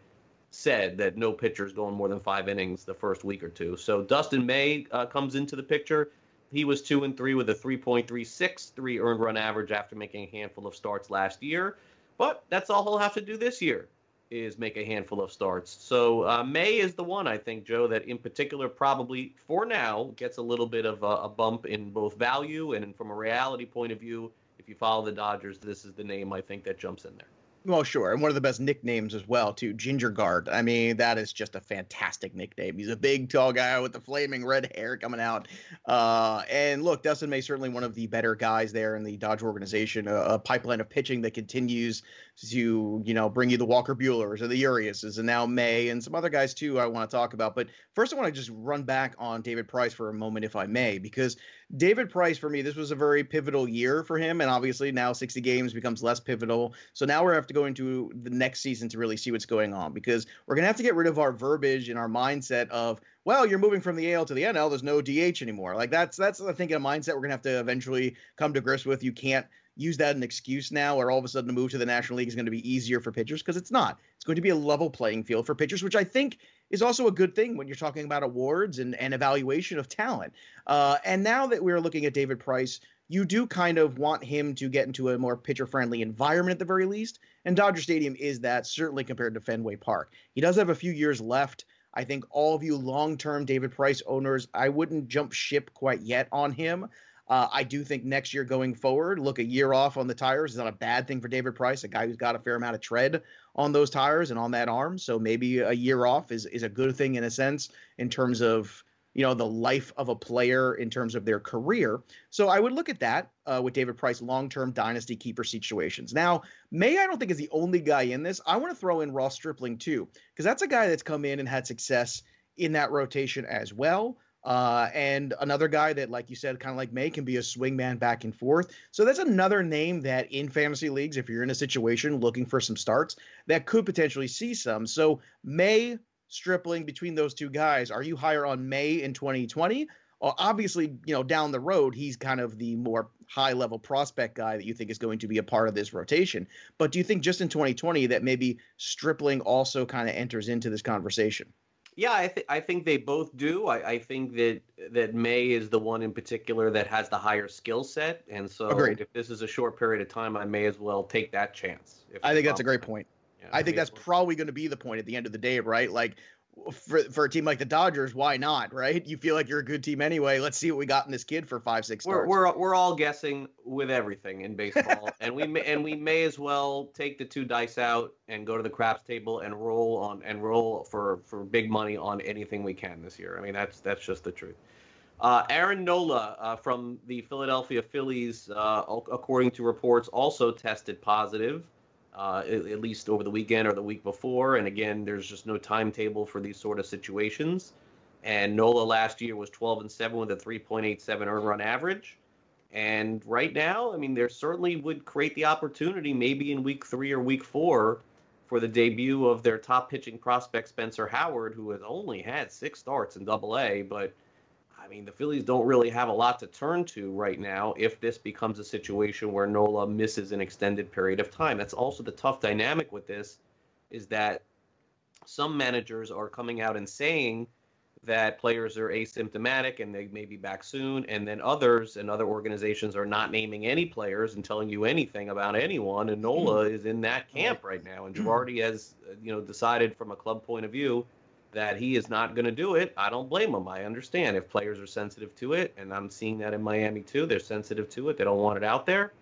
said that no pitcher is going more than five innings the first week or two. So Dustin May uh, comes into the picture. He was two and three with a three point three six three earned run average after making a handful of starts last year. But that's all he'll have to do this year is make a handful of starts. So uh, May is the one, I think, Joe, that in particular probably for now gets a little bit of a, a bump in both value and from a reality point of view. If you follow the Dodgers, this is the name I think that jumps in there. Well, sure. And one of the best nicknames as well, too, Ginger Guard. I mean, that is just a fantastic nickname. He's a big, tall guy with the flaming red hair coming out. Uh, and look, Dustin May, certainly one of the better guys there in the Dodger organization, a, a pipeline of pitching that continues to, you know, bring you the Walker Buehlers and the Uriases and now May and some other guys, too, I want to talk about. But first, I want to just run back on David Price for a moment, if I may, because David Price, for me, this was a very pivotal year for him. And obviously now sixty games becomes less pivotal. So now we're to go into the next season to really see what's going on, because we're going to have to get rid of our verbiage and our mindset of, well, you're moving from the A L to the N L. There's no D H anymore. Like that's, that's I think, a mindset we're going to have to eventually come to grips with. You can't use that as an excuse now, or all of a sudden a move to the National League is going to be easier for pitchers, because it's not. It's going to be a level playing field for pitchers, which I think is also a good thing when you're talking about awards and, and evaluation of talent. Uh, and now that we're looking at David Price, you do kind of want him to get into a more pitcher-friendly environment at the very least, and Dodger Stadium is that, certainly compared to Fenway Park. He does have a few years left. I think all of you long-term David Price owners, I wouldn't jump ship quite yet on him. Uh, I do think next year going forward, look, a year off on the tires is not a bad thing for David Price, a guy who's got a fair amount of tread on those tires and on that arm. So maybe a year off is, is a good thing in a sense in terms of, you know, the life of a player in terms of their career. So I would look at that uh, with David Price, long-term dynasty keeper situations. Now, May, I don't think is the only guy in this. I want to throw in Ross Stripling too, because that's a guy that's come in and had success in that rotation as well. Uh, and another guy that, like you said, kind of like May, can be a swingman back and forth. So that's another name that in fantasy leagues, if you're in a situation looking for some starts, that could potentially see some. So May, Stripling, between those two guys, are you higher on May in twenty twenty? Well, obviously, you know, down the road, he's kind of the more high-level prospect guy that you think is going to be a part of this rotation. But do you think just in twenty twenty that maybe Stripling also kind of enters into this conversation? Yeah, I, th- I think they both do. I, I think that that May is the one in particular that has the higher skill set. And so Agreed. If this is a short period of time, I may as well take that chance. If I think that's a great point. Yeah, I think that's well. probably going to be the point at the end of the day, right? Like for, for a team like the Dodgers, why not, right? You feel like you're a good team anyway. Let's see what we got in this kid for five, six starts. We're, we're, we're all guessing with everything in baseball. and we may, and we may as well take the two dice out and go to the craps table and roll on and roll for, for big money on anything we can this year. I mean, that's that's just the truth. Uh, Aaron Nola uh, from the Philadelphia Phillies, uh, according to reports, also tested positive. Uh, at, at least over the weekend or the week before. And again, there's just no timetable for these sort of situations. And Nola last year was twelve and seven with a three point eight seven earned run average. And right now, I mean, there certainly would create the opportunity maybe in week three or week four for the debut of their top pitching prospect, Spencer Howard, who has only had six starts in double A. But I mean, the Phillies don't really have a lot to turn to right now if this becomes a situation where Nola misses an extended period of time. That's also the tough dynamic with this, is that some managers are coming out and saying that players are asymptomatic and they may be back soon, and then others and other organizations are not naming any players and telling you anything about anyone, and Nola mm. is in that camp right now. And Girardi has, you know, decided from a club point of view that he is not going to do it. I don't blame him. I understand if players are sensitive to it, and I'm seeing that in Miami too. They're sensitive to it. They don't want it out there.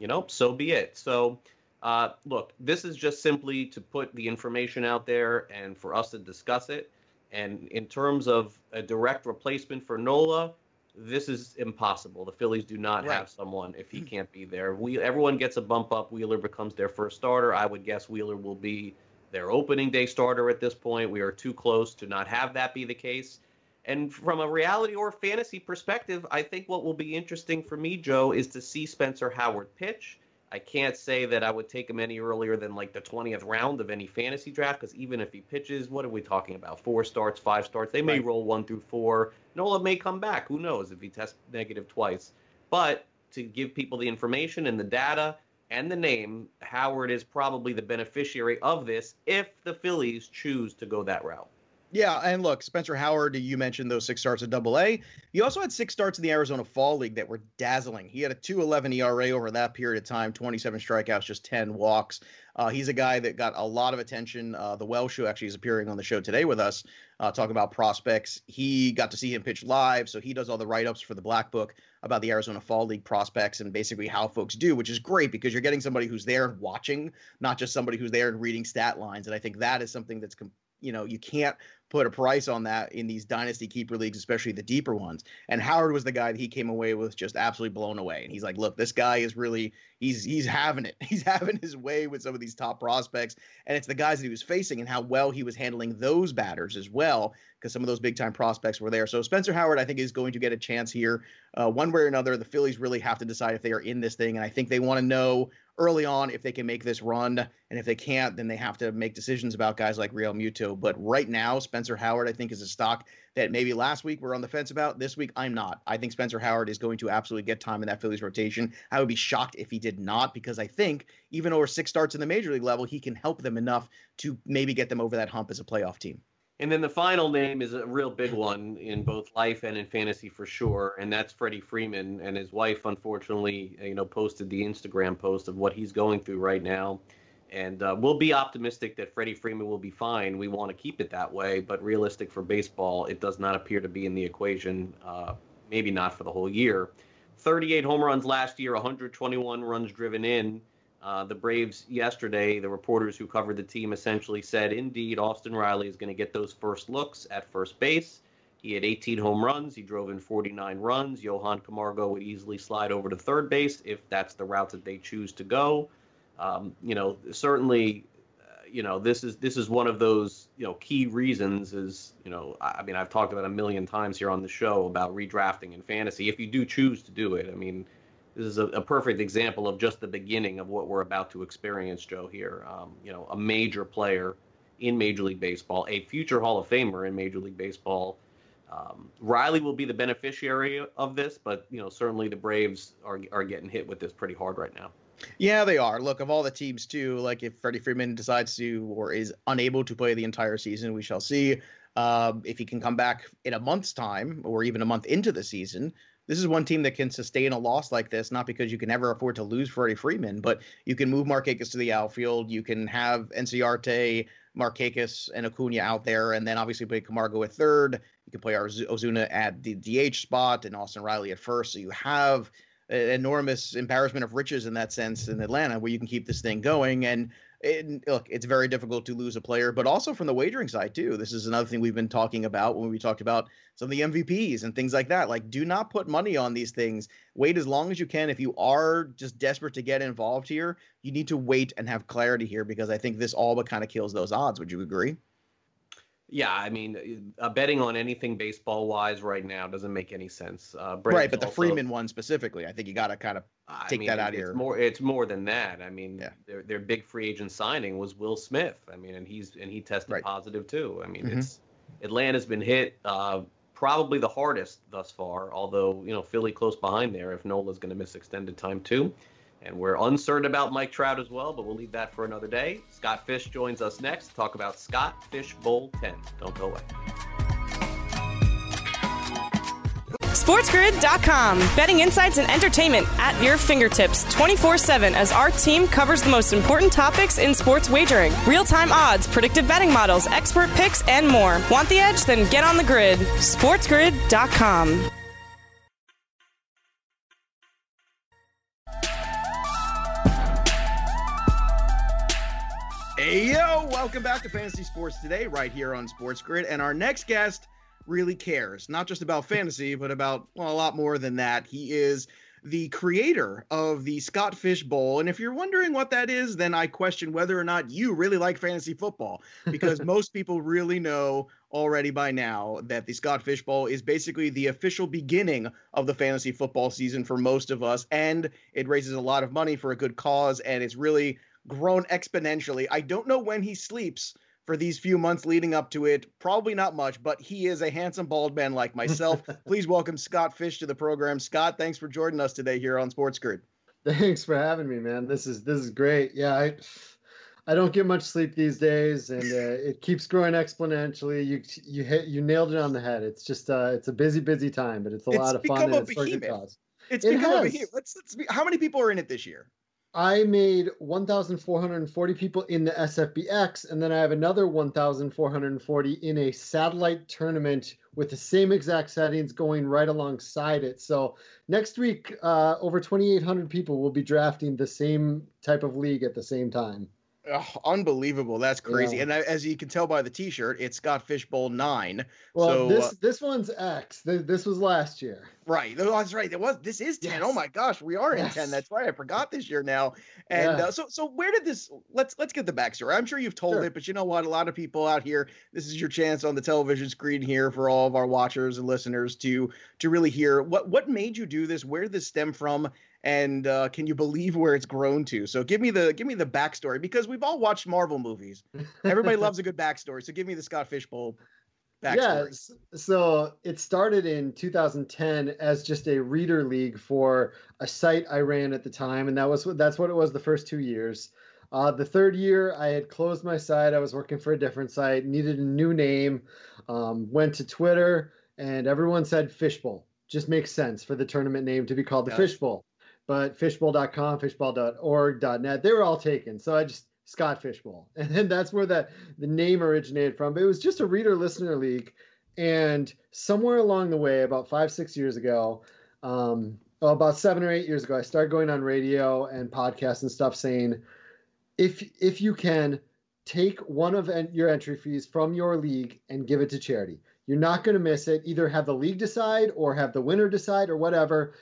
You know, so be it. So, uh, look, this is just simply to put the information out there and for us to discuss it. And in terms of a direct replacement for Nola, this is impossible. The Phillies do not right. have someone if he can't be there. We everyone gets a bump up. Wheeler becomes their first starter. I would guess Wheeler will be their opening day starter at this point. We are too close to not have that be the case. And from a reality or fantasy perspective, I think what will be interesting for me, Joe, is to see Spencer Howard pitch. I can't say that I would take him any earlier than like the twentieth round of any fantasy draft, because even if he pitches, what are we talking about? Four starts, five starts. They may right. roll one through four. Nola may come back. Who knows if he tests negative twice. But to give people the information and the data and the name, Howard is probably the beneficiary of this if the Phillies choose to go that route. Yeah, and look, Spencer Howard, you mentioned those six starts at Double A. He also had six starts in the Arizona Fall League that were dazzling. He had a two eleven E R A over that period of time, twenty-seven strikeouts, just ten walks. Uh, he's a guy that got a lot of attention. Uh, the Welsh show actually is appearing on the show today with us, uh, talking about prospects. He got to see him pitch live, so he does all the write-ups for the Black Book about the Arizona Fall League prospects and basically how folks do, which is great because you're getting somebody who's there and watching, not just somebody who's there and reading stat lines. And I think that is something that's com- you know, you can't put a price on that in these dynasty keeper leagues, especially the deeper ones. And Howard was the guy that he came away with just absolutely blown away. And he's like, look, this guy is really, he's he's having it. He's having his way with some of these top prospects. And it's the guys that he was facing and how well he was handling those batters as well, because some of those big-time prospects were there. So Spencer Howard, I think, is going to get a chance here. Uh, one way or another, the Phillies really have to decide if they are in this thing. And I think they want to know early on if they can make this run. And if they can't, then they have to make decisions about guys like Real Muto. But right now, Spencer Spencer Howard, I think, is a stock that maybe last week we're on the fence about. This week, I'm not. I think Spencer Howard is going to absolutely get time in that Phillies rotation. I would be shocked if he did not, because I think even over six starts in the major league level, he can help them enough to maybe get them over that hump as a playoff team. And then the final name is a real big one in both life and in fantasy for sure, and that's Freddie Freeman. And his wife, unfortunately, you know, posted the Instagram post of what he's going through right now. And uh, we'll be optimistic that Freddie Freeman will be fine. We want to keep it that way, but realistic for baseball, it does not appear to be in the equation, uh, maybe not for the whole year. thirty-eight home runs last year, one hundred twenty-one runs driven in. Uh, the Braves yesterday, the reporters who covered the team essentially said, indeed, Austin Riley is going to get those first looks at first base. He had eighteen home runs. He drove in forty-nine runs. Johan Camargo would easily slide over to third base if that's the route that they choose to go. Um, you know, certainly, uh, you know, this is this is one of those, you know, key reasons is, you know, I, I mean, I've talked about a million times here on the show about redrafting in fantasy. If you do choose to do it, I mean, this is a, a perfect example of just the beginning of what we're about to experience, Joe, here. Um, you know, a major player in Major League Baseball, a future Hall of Famer in Major League Baseball. Um, Riley will be the beneficiary of this, but, you know, certainly the Braves are are getting hit with this pretty hard right now. Yeah, they are. Look, of all the teams, too, like if Freddie Freeman decides to or is unable to play the entire season, we shall see. Uh, if he can come back in a month's time or even a month into the season, this is one team that can sustain a loss like this, not because you can never afford to lose Freddie Freeman, but you can move Markakis to the outfield. You can have Enciarte, Markakis, and Acuna out there, and then obviously play Camargo at third. You can play Ozuna at the D H spot and Austin Riley at first. So you have an enormous embarrassment of riches in that sense in Atlanta where you can keep this thing going. And It, look, it's very difficult to lose a player, but also from the wagering side, too. This is another thing we've been talking about when we talked about some of the M V Ps and things like that. Like, do not put money on these things. Wait as long as you can. If you are just desperate to get involved here, you need to wait and have clarity here, because I think this all but kind of kills those odds. Would you agree? Yeah, I mean, uh, betting on anything baseball-wise right now doesn't make any sense. Uh, right, but the also, Freeman one specifically, I think you got to kind of take I mean, that out it's here. More, it's more than that. I mean, yeah. their their big free agent signing was Will Smith. I mean, and he's and he tested right. positive too. I mean, mm-hmm. it's Atlanta's been hit uh, probably the hardest thus far. Although, you know, Philly close behind there if Nola's going to miss extended time too. And we're uncertain about Mike Trout as well, but we'll leave that for another day. Scott Fish joins us next to talk about Scott Fish Bowl ten. Don't go away. sportsgrid dot com. Betting insights and entertainment at your fingertips twenty-four seven as our team covers the most important topics in sports wagering. Real-time odds, predictive betting models, expert picks, and more. Want the edge? Then get on the grid. sportsgrid dot com. Hey, yo, welcome back to Fantasy Sports Today right here on Sports Grid. And our next guest really cares, not just about fantasy, but about, well, a lot more than that. He is the creator of the Scott Fish Bowl. And if you're wondering what that is, then I question whether or not you really like fantasy football, because most people really know already by now that the Scott Fish Bowl is basically the official beginning of the fantasy football season for most of us. And it raises a lot of money for a good cause. And it's really grown exponentially. I don't know when he sleeps for these few months leading up to it. Probably not much, but he is a handsome bald man like myself. Please welcome Scott Fish to the program. Scott, thanks for joining us today here on Sports Grid. Thanks for having me, man. This is this is great. Yeah, I I don't get much sleep these days, and uh, it keeps growing exponentially. You you hit you nailed it on the head. It's just uh, it's a busy busy time, but it's a it's lot of fun. And it's become a behemoth. It's become a behemoth. Let's let's be, how many people are in it this year? I made one thousand four hundred forty people in the S F B X, and then I have another one thousand four hundred forty in a satellite tournament with the same exact settings going right alongside it. So next week, uh, over twenty-eight hundred people will be drafting the same type of league at the same time. Oh, unbelievable. That's crazy. Yeah. And I, as you can tell by the T-shirt, it's Scott Fish Bowl nine. Well, so, this uh, this one's X. This, this was last year. Right. That's right. It was. This is ten. Yes. Oh, my gosh. We are yes. in ten. That's right. I forgot this year now. And yeah. uh, so so where did this – let's let's get the backstory. I'm sure you've told sure. it, but you know what? A lot of people out here, this is your chance on the television screen here for all of our watchers and listeners to to really hear. What, what made you do this? Where did this stem from? And uh, can you believe where it's grown to? So give me the give me the backstory, because we've all watched Marvel movies. Everybody loves a good backstory. So give me the Scott Fish Bowl. Backstory. Yeah, so it started in two thousand ten as just a reader league for a site I ran at the time, and that was that's what it was the first two years. Uh, the third year, I had closed my site. I was working for a different site, needed a new name, um, went to Twitter, and everyone said Fishbowl. Just makes sense for the tournament name to be called the yeah. Fishbowl. But fishbowl dot com, fishbowl dot org, .net, they were all taken. So I just, Scott Fish Bowl. And then that's where that the name originated from. But it was just a reader-listener league. And somewhere along the way, about five, six years ago, um, well, about seven or eight years ago, I started going on radio and podcasts and stuff saying, if if you can, take one of en- your entry fees from your league and give it to charity. You're not going to miss it. Either have the league decide or have the winner decide or whatever.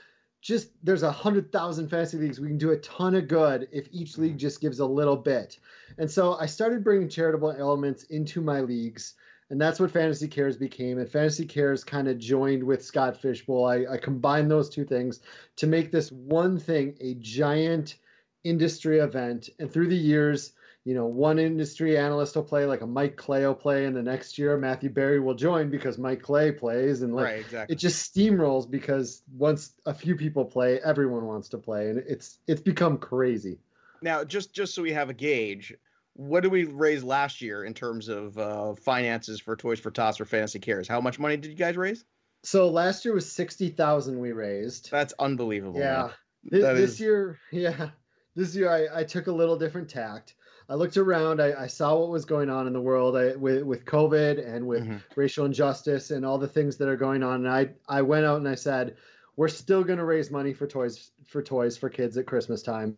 Just there's a hundred thousand fantasy leagues. We can do a ton of good if each league just gives a little bit. And so I started bringing charitable elements into my leagues, and that's what Fantasy Cares became. And Fantasy Cares kind of joined with Scott Fish Bowl. I, I combined those two things to make this one thing a giant industry event. And through the years, you know, one industry analyst will play, like a Mike Clay will play, and the next year Matthew Berry will join because Mike Clay plays, and like right, exactly. It just steamrolls because once a few people play, everyone wants to play, and it's it's become crazy. Now, just just so we have a gauge, what did we raise last year in terms of uh, finances for Toys for Tots or Fantasy Cares? How much money did you guys raise? So last year was sixty thousand dollars we raised. That's unbelievable. Yeah, Th- that this is... year, yeah, this year I, I took a little different tact. I looked around. I, I saw what was going on in the world I, with, with COVID and with mm-hmm. racial injustice and all the things that are going on. And I, I went out and I said, we're still going to raise money for toys for toys for kids at Christmas time.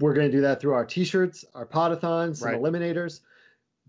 We're going to do that through our T-shirts, our potathons, right. and eliminators.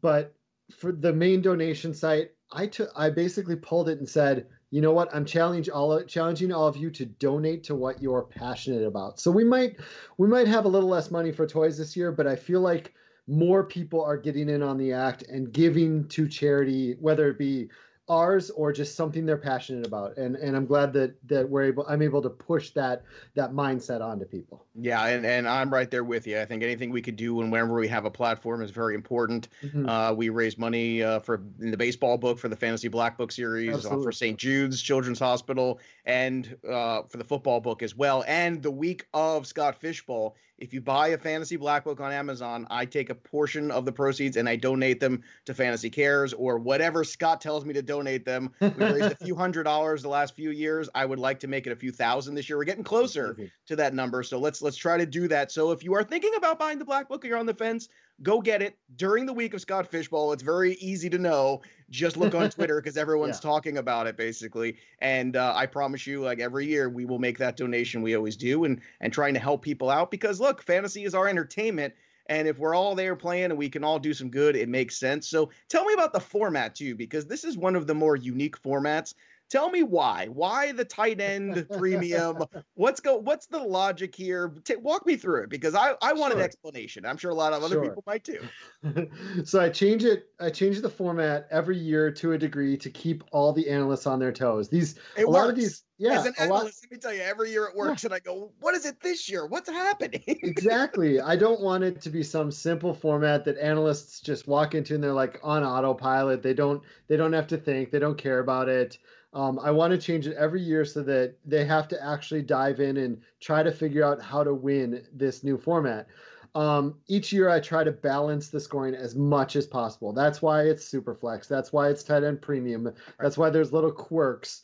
But for the main donation site, I took I basically pulled it and said, you know what? I'm challenge all, challenging all of you to donate to what you're passionate about. So we might we might have a little less money for toys this year, but I feel like more people are getting in on the act and giving to charity, whether it be ours or just something they're passionate about. And and I'm glad that that we're able I'm able to push that that mindset onto people. Yeah, and, and I'm right there with you. I think anything we could do whenever we have a platform is very important. Mm-hmm. Uh, we raised money uh, for in the baseball book for the Fantasy Black Book series, uh, for Saint Jude's Children's Hospital, and uh, for the football book as well. And the week of Scott Fish Bowl, if you buy a Fantasy Black Book on Amazon, I take a portion of the proceeds and I donate them to Fantasy Cares or whatever Scott tells me to donate them. We've raised a few hundred dollars the last few years. I would like to make it a few thousand this year. We're getting closer mm-hmm. to that number. So let's let's try to do that. So if you are thinking about buying the Black Book or you're on the fence, go get it during the week of Scott Fish Bowl. It's very easy to know. Just look on Twitter because everyone's yeah. talking about it, basically. And uh, I promise you, like every year, we will make that donation. We always do, and and trying to help people out because, look, fantasy is our entertainment. And if we're all there playing and we can all do some good, it makes sense. So tell me about the format, too, because this is one of the more unique formats. Tell me why. Why the tight end premium? What's go? What's the logic here? T- walk me through it because I, I want sure. an explanation. I'm sure a lot of other sure. people might too. So I change it. I change the format every year to a degree to keep all the analysts on their toes. These it a works. lot of these. Yeah, as an analyst, lot, let me tell you, every year it works, yeah. and I go, what is it this year? What's happening? Exactly. I don't want it to be some simple format that analysts just walk into and they're like on autopilot. They don't they don't have to think. They don't care about it. Um, I want to change it every year so that they have to actually dive in and try to figure out how to win this new format. Um, each year I try to balance the scoring as much as possible. That's why it's super flex. That's why it's tight end premium. Right. That's why there's little quirks.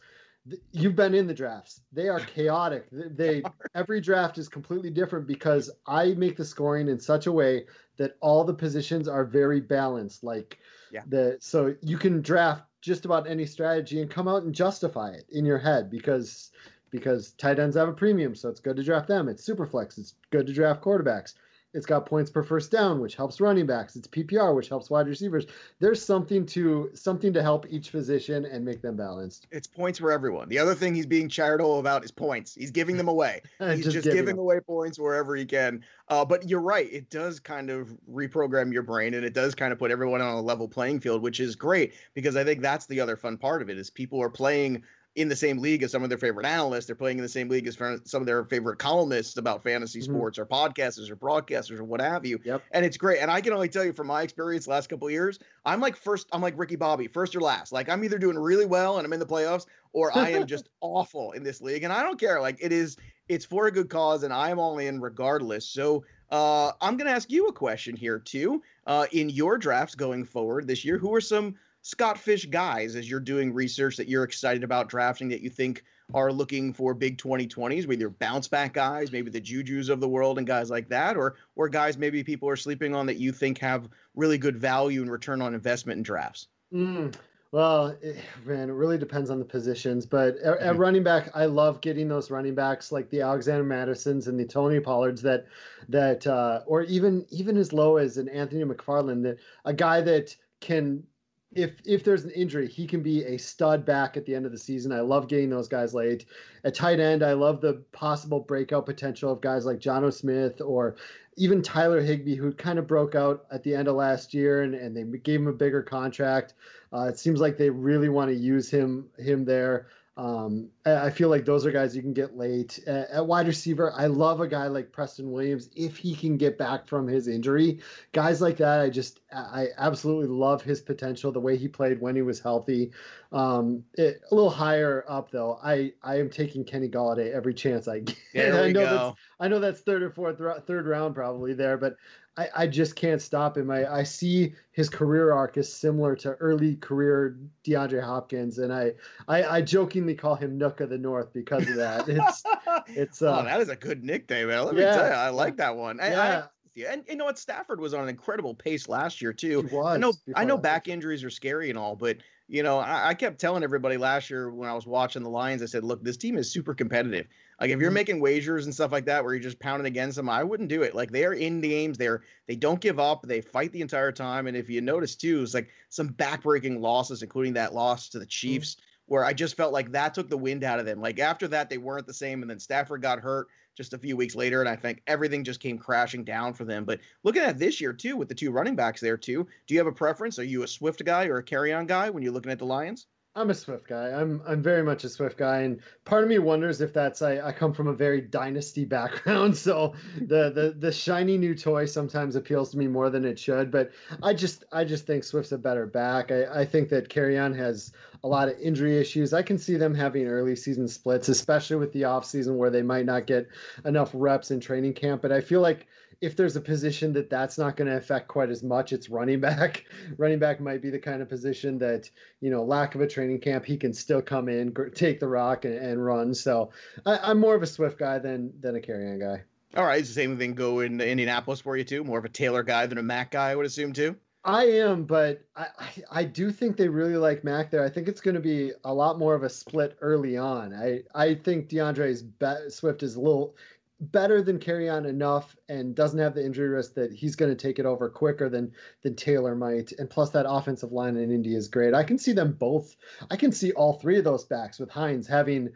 You've been in the drafts. They are chaotic. They every draft is completely different because I make the scoring in such a way that all the positions are very balanced. Like yeah. the so you can draft just about any strategy and come out and justify it in your head because because tight ends have a premium, so it's good to draft them. It's super flex. It's good to draft quarterbacks. It's got points per first down, which helps running backs. It's P P R, which helps wide receivers. There's something to something to help each position and make them balanced. It's points for everyone. The other thing he's being charitable about is points. He's giving them away. He's just, just giving, giving away points wherever he can. Uh, but you're right. It does kind of reprogram your brain, and it does kind of put everyone on a level playing field, which is great because I think that's the other fun part of it is people are playing in the same league as some of their favorite analysts. They're playing in the same league as some of their favorite columnists about fantasy mm-hmm. sports or podcasters or broadcasters or what have you. Yep. And it's great. And I can only tell you from my experience last couple of years, I'm like first, I'm like Ricky Bobby, first or last. Like I'm either doing really well and I'm in the playoffs or I am just awful in this league. And I don't care. Like it is, it's for a good cause and I'm all in regardless. So uh, I'm going to ask you a question here too. Uh, in your drafts going forward this year, who are some Scott Fish guys, as you're doing research that you're excited about drafting that you think are looking for big twenty twenties, whether you're bounce back guys, maybe the Jujus of the world and guys like that, or or guys maybe people are sleeping on that you think have really good value and return on investment in drafts? Mm. Well, it, man, it really depends on the positions. But at, mm-hmm. at running back, I love getting those running backs like the Alexander Madisons and the Tony Pollards that that uh, or even even as low as an Anthony McFarland, that a guy that can – If if there's an injury, he can be a stud back at the end of the season. I love getting those guys late. At tight end, I love the possible breakout potential of guys like Jonnu Smith or even Tyler Higbee, who kind of broke out at the end of last year, and, and they gave him a bigger contract. Uh, it seems like they really want to use him him there. Um, I feel like those are guys you can get late. At, at wide receiver, I love a guy like Preston Williams if he can get back from his injury. Guys like that, I just I absolutely love his potential, the way he played when he was healthy. Um, it, a little higher up though, I I am taking Kenny Golladay every chance I get. There we I know go. That's, I know that's third or fourth third round probably there, but I, I just can't stop him. I, I see his career arc is similar to early career DeAndre Hopkins, and I I, I jokingly call him Nook of the North because of that. It's it's uh, oh, that is a good nickname, man. Let yeah. me tell you, I like that one. I, yeah. I, And you know what? Stafford was on an incredible pace last year, too. He was I know, I know back injuries are scary and all, but, you know, I, I kept telling everybody last year when I was watching the Lions, I said, look, this team is super competitive. Like, if you're making wagers and stuff like that where you're just pounding against them, I wouldn't do it. Like, they're in games. They're, they don't give up. They fight the entire time. And if you notice, too, it's like some backbreaking losses, including that loss to the Chiefs, mm-hmm. where I just felt like that took the wind out of them. Like, after that, they weren't the same. And then Stafford got hurt just a few weeks later, and I think everything just came crashing down for them. But looking at this year, too, with the two running backs there, too, do you have a preference? Are you a Swift guy or a Carrion guy when you're looking at the Lions? I'm a Swift guy. I'm I'm very much a Swift guy, and part of me wonders if that's I, I come from a very dynasty background, so the, the the shiny new toy sometimes appeals to me more than it should. But I just I just think Swift's a better back. I, I think that Carrion has a lot of injury issues. I can see them having early season splits, especially with the off season where they might not get enough reps in training camp. But I feel like if there's a position that that's not going to affect quite as much, it's running back. Running back might be the kind of position that, you know, lack of a training camp, he can still come in, gr- take the rock and, and run. So I, I'm more of a Swift guy than than a Carrion guy. All right. Is the same thing go in Indianapolis for you too? More of a Taylor guy than a Mack guy, I would assume too. I am, but I, I, I do think they really like Mack there. I think it's going to be a lot more of a split early on. I, I think DeAndre be- Swift is a little – better than Carrion enough and doesn't have the injury risk that he's going to take it over quicker than than Taylor might. And plus that offensive line in Indy is great. I can see them both. I can see all three of those backs with Hines having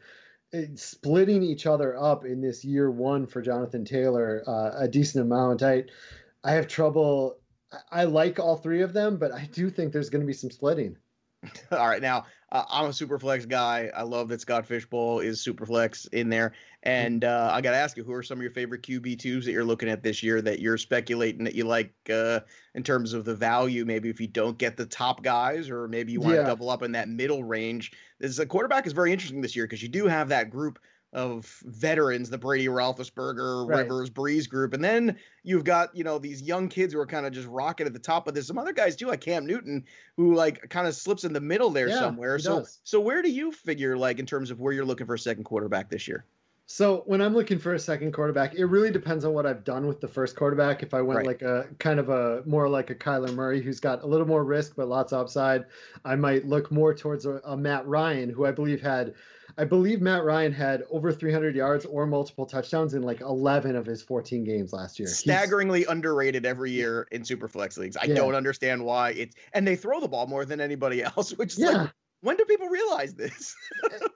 splitting each other up in this year one for Jonathan Taylor uh, a decent amount. I, I have trouble. I like all three of them, but I do think there's going to be some splitting. All right. Now, uh, I'm a super flex guy. I love that Scott Fish Bowl is super flex in there. And uh, I got to ask you, who are some of your favorite Q B twos that you're looking at this year that you're speculating that you like uh, in terms of the value? Maybe if you don't get the top guys or maybe you want to yeah. double up in that middle range. This the quarterback is very interesting this year because you do have that group of veterans, the Brady, Roethlisberger, right. Rivers, Breeze group. And then you've got, you know, these young kids who are kind of just rocking at the top, but there's some other guys too, like Cam Newton, who like kind of slips in the middle there yeah, somewhere. So, does. so where do you figure, like in terms of where you're looking for a second quarterback this year? So when I'm looking for a second quarterback, it really depends on what I've done with the first quarterback. If I went right. like a kind of a more like a Kyler Murray, who's got a little more risk, but lots of upside, I might look more towards a, a Matt Ryan, who I believe had, I believe Matt Ryan had over three hundred yards or multiple touchdowns in like eleven of his fourteen games last year. Staggeringly He's, underrated every year in Superflex leagues. I yeah. don't understand why it's, and they throw the ball more than anybody else, which is yeah. like, When do people realize this?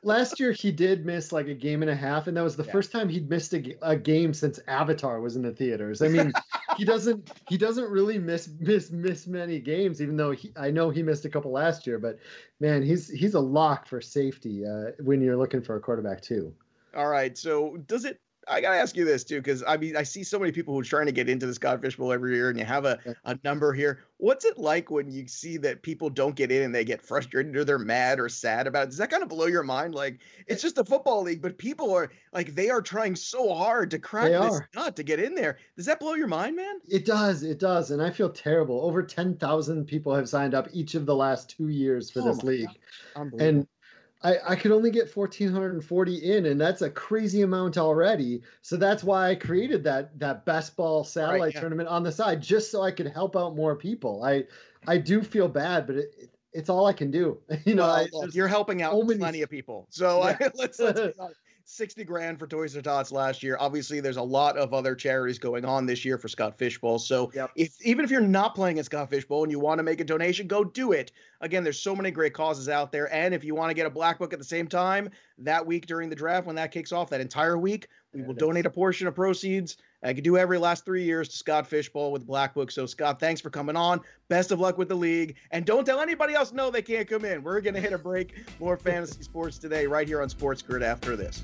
Last year he did miss like a game and a half, and that was the yeah. first time he'd missed a, a game since Avatar was in the theaters. I mean, he doesn't he doesn't really miss miss miss many games, even though he, I know he missed a couple last year. But man, he's he's a lock for safety uh, when you're looking for a quarterback too. All right, so does it? I gotta ask you this too, because I mean, I see so many people who are trying to get into the Scott Fish Bowl every year, and you have a, a number here. What's it like when you see that people don't get in and they get frustrated or they're mad or sad about it? Does that kind of blow your mind? Like, it's just a football league, but people are like, they are trying so hard to crack this nut to get in there. Does that blow your mind, man? It does. It does. And I feel terrible. Over ten thousand people have signed up each of the last two years for oh this league. And I, I could only get one thousand four hundred forty in, and that's a crazy amount already. So that's why I created that that best ball satellite right, yeah. tournament on the side, just so I could help out more people. I I do feel bad, but it, it, it's all I can do. You know, well, I, well, you're helping out so many, plenty of people. So yeah. I, let's let's sixty grand for Toys for Tots last year. Obviously, there's a lot of other charities going on this year for Scott Fish Bowl. So yep. if, even if you're not playing at Scott Fish Bowl and you want to make a donation, go do it. Again, there's so many great causes out there. And if you want to get a black book at the same time, that week during the draft, when that kicks off, that entire week, we will donate a portion of proceeds. I could do every last three years to Scott Fish Bowl with Black Book. So, Scott, thanks for coming on. Best of luck with the league. And don't tell anybody else no they can't come in. We're going to hit a break. More fantasy sports today right here on Sports Grid after this.